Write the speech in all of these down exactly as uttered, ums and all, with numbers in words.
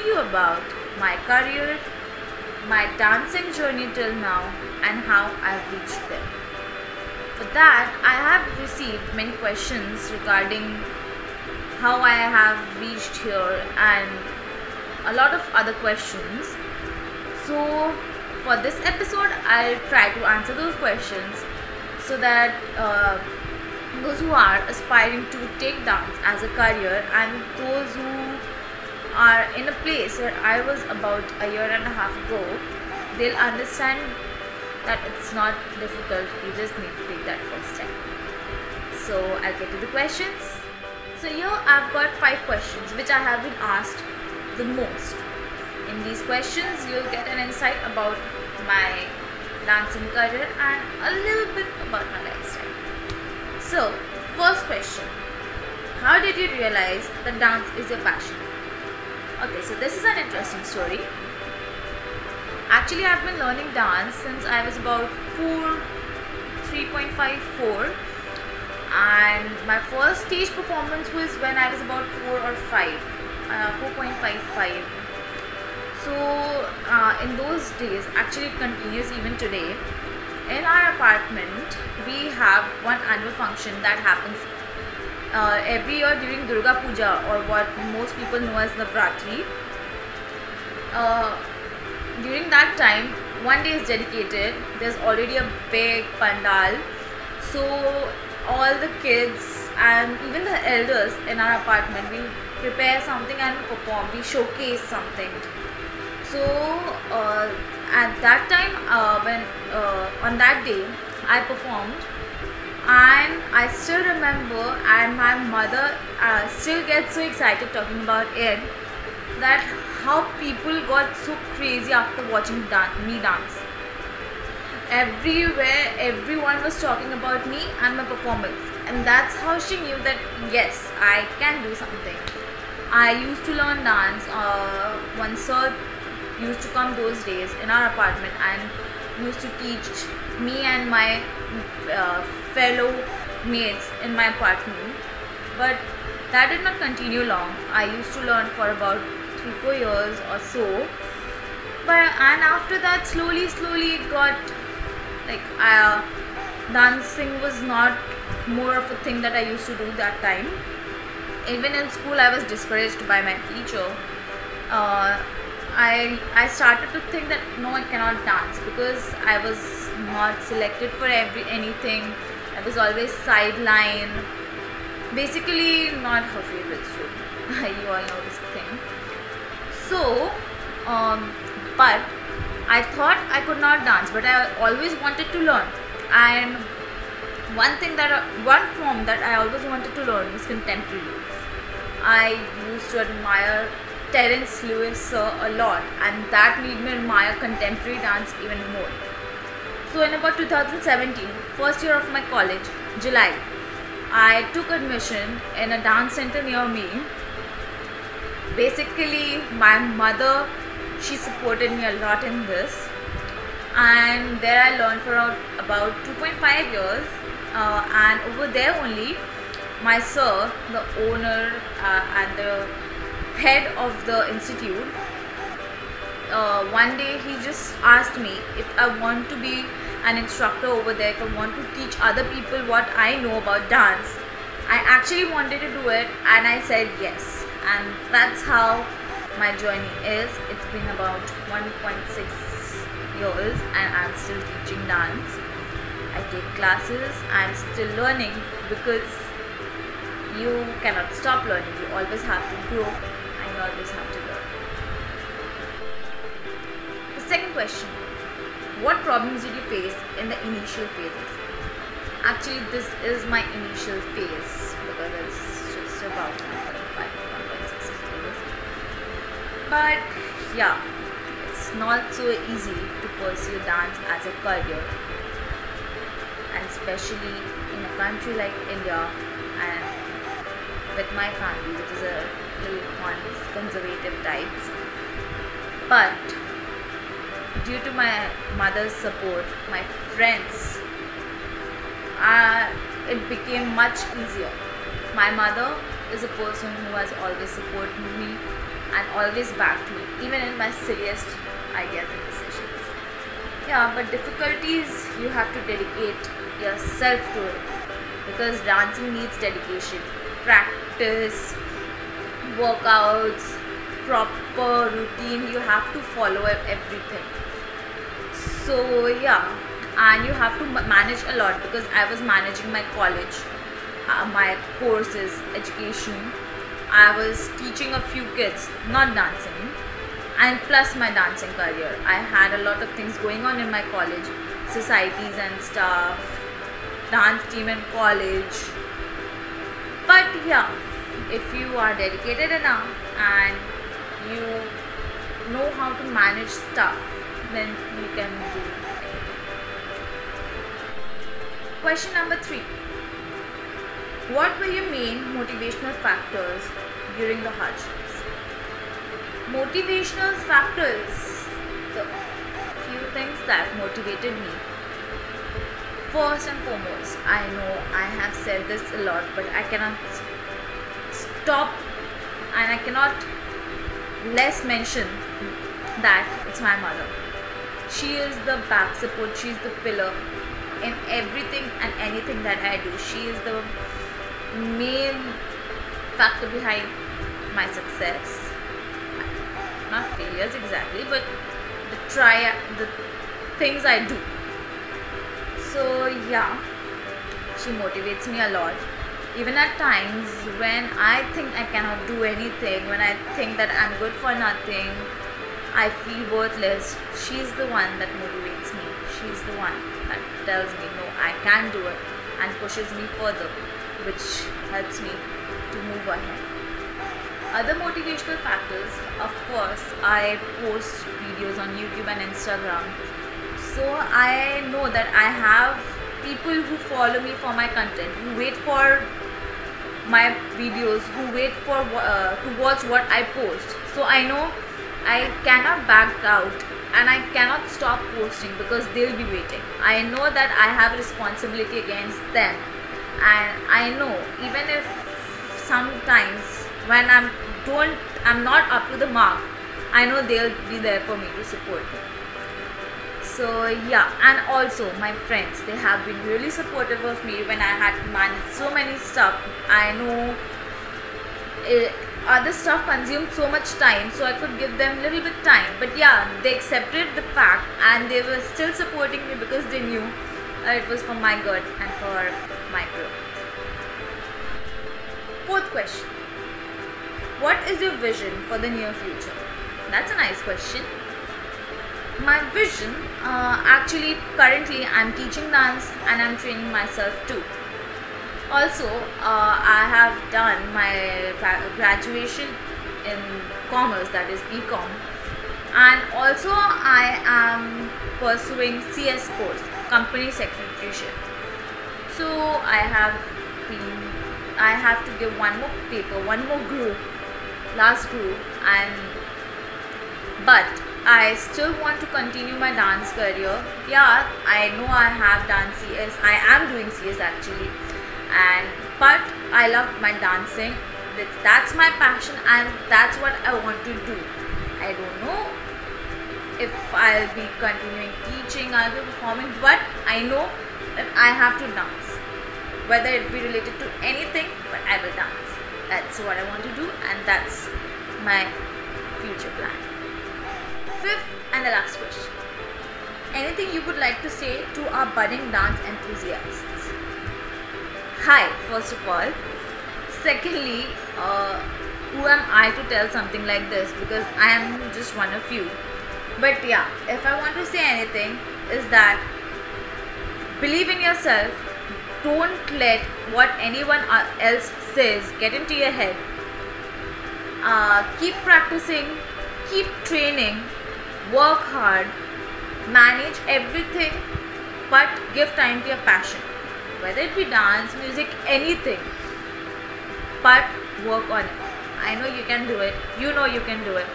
to you about my career, my dancing journey till now, and how I've reached there. For that, I have received many questions regarding how I have reached here and a lot of other questions. So for this episode, I'll try to answer those questions so that uh, those who are aspiring to take dance as a career and those who are in a place where I was about a year and a half ago, they'll understand that it's not difficult. You just need to take that first step. So I'll get to the questions. So here I've got five questions which I have been asked the most. In these questions, you'll get an insight about my dancing career and a little bit about my lifestyle. So, first question. How did you realize that dance is your passion? Okay, so this is an interesting story. Actually, I've been learning dance since I was about four, three point five, four, and my first stage performance was when I was about four or five, uh, four point five five. So uh, in those days, actually it continues even today, in our apartment we have one annual function that happens Uh, every year during Durga Puja, or what most people know as Navratri. Uh, during that time, one day is dedicated. There's already a big pandal, so all the kids and even the elders in our apartment, we prepare something and perform, we showcase something. So uh, at that time, uh, when uh, on that day I performed, and I still remember, and my mother uh, still gets so excited talking about it, that how people got so crazy after watching dan- me dance. Everywhere, everyone was talking about me and my performance, and that's how she knew that yes, I can do something. I used to learn dance. Uh, one sir used to come those days in our apartment and used to teach me and my uh, fellow mates in my apartment, but that did not continue long. I used to learn for about three, four years or so, but and after that, slowly, slowly, it got like uh, dancing was not more of a thing that I used to do that time. Even in school, I was discouraged by my teacher. Uh, I I started to think that no, I cannot dance, because I was not selected for every anything. I was always sidelined, basically not her favorite student. You all know this thing. So, um, but I thought I could not dance, but I always wanted to learn. And one thing that I, one form that I always wanted to learn was contemporary. I used to admire Terence Lewis sir a lot, and that made me admire contemporary dance even more. So in about two thousand seventeen, first year of my college, July, I took admission in a dance center near me. Basically, my mother, she supported me a lot in this, and there I learned for about two point five years, uh, and over there only, my sir, the owner uh, and the head of the institute, Uh, one day he just asked me if I want to be an instructor over there, if I want to teach other people what I know about dance. I actually wanted to do it, and I said yes, and that's how my journey is. It's been about one point six years and I'm still teaching dance. I take classes, I'm still learning, because you cannot stop learning. You always have to grow and you always have to learn. Second question. What problems did you face in the initial phases? Actually, this is my initial phase, because it's just about one point five, one point six years. But yeah, it's not so easy to pursue dance as a career, and especially in a country like India, and with my family, which is a little conservative type. But due to my mother's support, my friends, uh, it became much easier. My mother is a person who has always supported me and always backed me, even in my silliest ideas and decisions. Yeah, but difficulties, you have to dedicate yourself to it, because dancing needs dedication, practice, workouts, proper routine. You have to follow everything. So yeah, and you have to manage a lot, because I was managing my college, uh, my courses, education. I was teaching a few kids, not dancing, and plus my dancing career. I had a lot of things going on in my college, societies and stuff, dance team and college. But yeah, if you are dedicated enough and you know how to manage stuff, then you can do it. Question number three. What were your main motivational factors during the hardships? Motivational factors, the few things that motivated me. First and foremost, I know I have said this a lot, but I cannot stop and I cannot less mention that it's my mother. She is the back support, she is the pillar in everything and anything that I do. She is the main factor behind my success, not failures exactly, but the try the things I do. So yeah, she motivates me a lot, even at times when I think I cannot do anything, when I think that I'm good for nothing, I feel worthless. She's the one that motivates me, she's the one that tells me no, I can do it, and pushes me further, which helps me to move ahead. Other motivational factors, of course, I post videos on YouTube and Instagram, so I know that I have people who follow me for my content, who wait for my videos, who wait for uh, to watch what I post. So I know I cannot back out and I cannot stop posting, because they'll be waiting. I know that I have responsibility against them. And I know, even if sometimes when I'm don't I'm not up to the mark, I know they'll be there for me to support me. So yeah, and also my friends, they have been really supportive of me when I had managed so many stuff. I know it, other stuff consumed so much time, so I could give them a little bit time, but yeah, they accepted the fact and they were still supporting me, because they knew it was for my good and for my growth. Fourth question. What is your vision for the near future? That's a nice question. My vision, uh, actually currently I'm teaching dance and I'm training myself too. Also, uh, I have done my graduation in commerce, that is B dot com, and also I am pursuing C S course, Company Secretaryship. So I have been, I have to give one more paper, one more group, last group, and but I still want to continue my dance career. Yeah, I know I have done C S, I am doing C S actually, and but I love my dancing. That's my passion and that's what I want to do. I don't know if I'll be continuing teaching, I'll be performing, but I know that I have to dance, whether it be related to anything, but I will dance. That's what I want to do and that's my future plan. Fifth and the last question. Anything you would like to say to our budding dance enthusiasts? Hi, first of all. Secondly, uh, who am I to tell something like this, because I am just one of you. But yeah, if I want to say anything, is that believe in yourself. Don't let what anyone else says get into your head. Uh, keep practicing, keep training, work hard, manage everything, but give time to your passion, whether it be dance, music, anything, but work on it. I know you can do it, you know you can do it,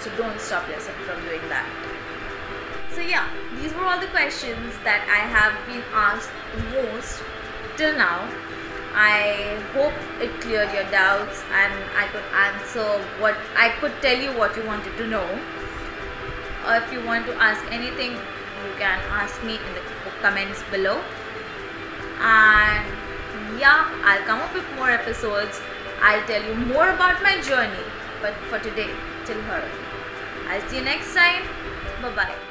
so don't stop yourself from doing that. So yeah, these were all the questions that I have been asked most till now, I hope it cleared your doubts and I could answer what I could tell you what you wanted to know. Or if you want to ask anything, you can ask me in the comments below. And yeah, I'll come up with more episodes. I'll tell you more about my journey. But for today, till here. I'll see you next time. Bye bye.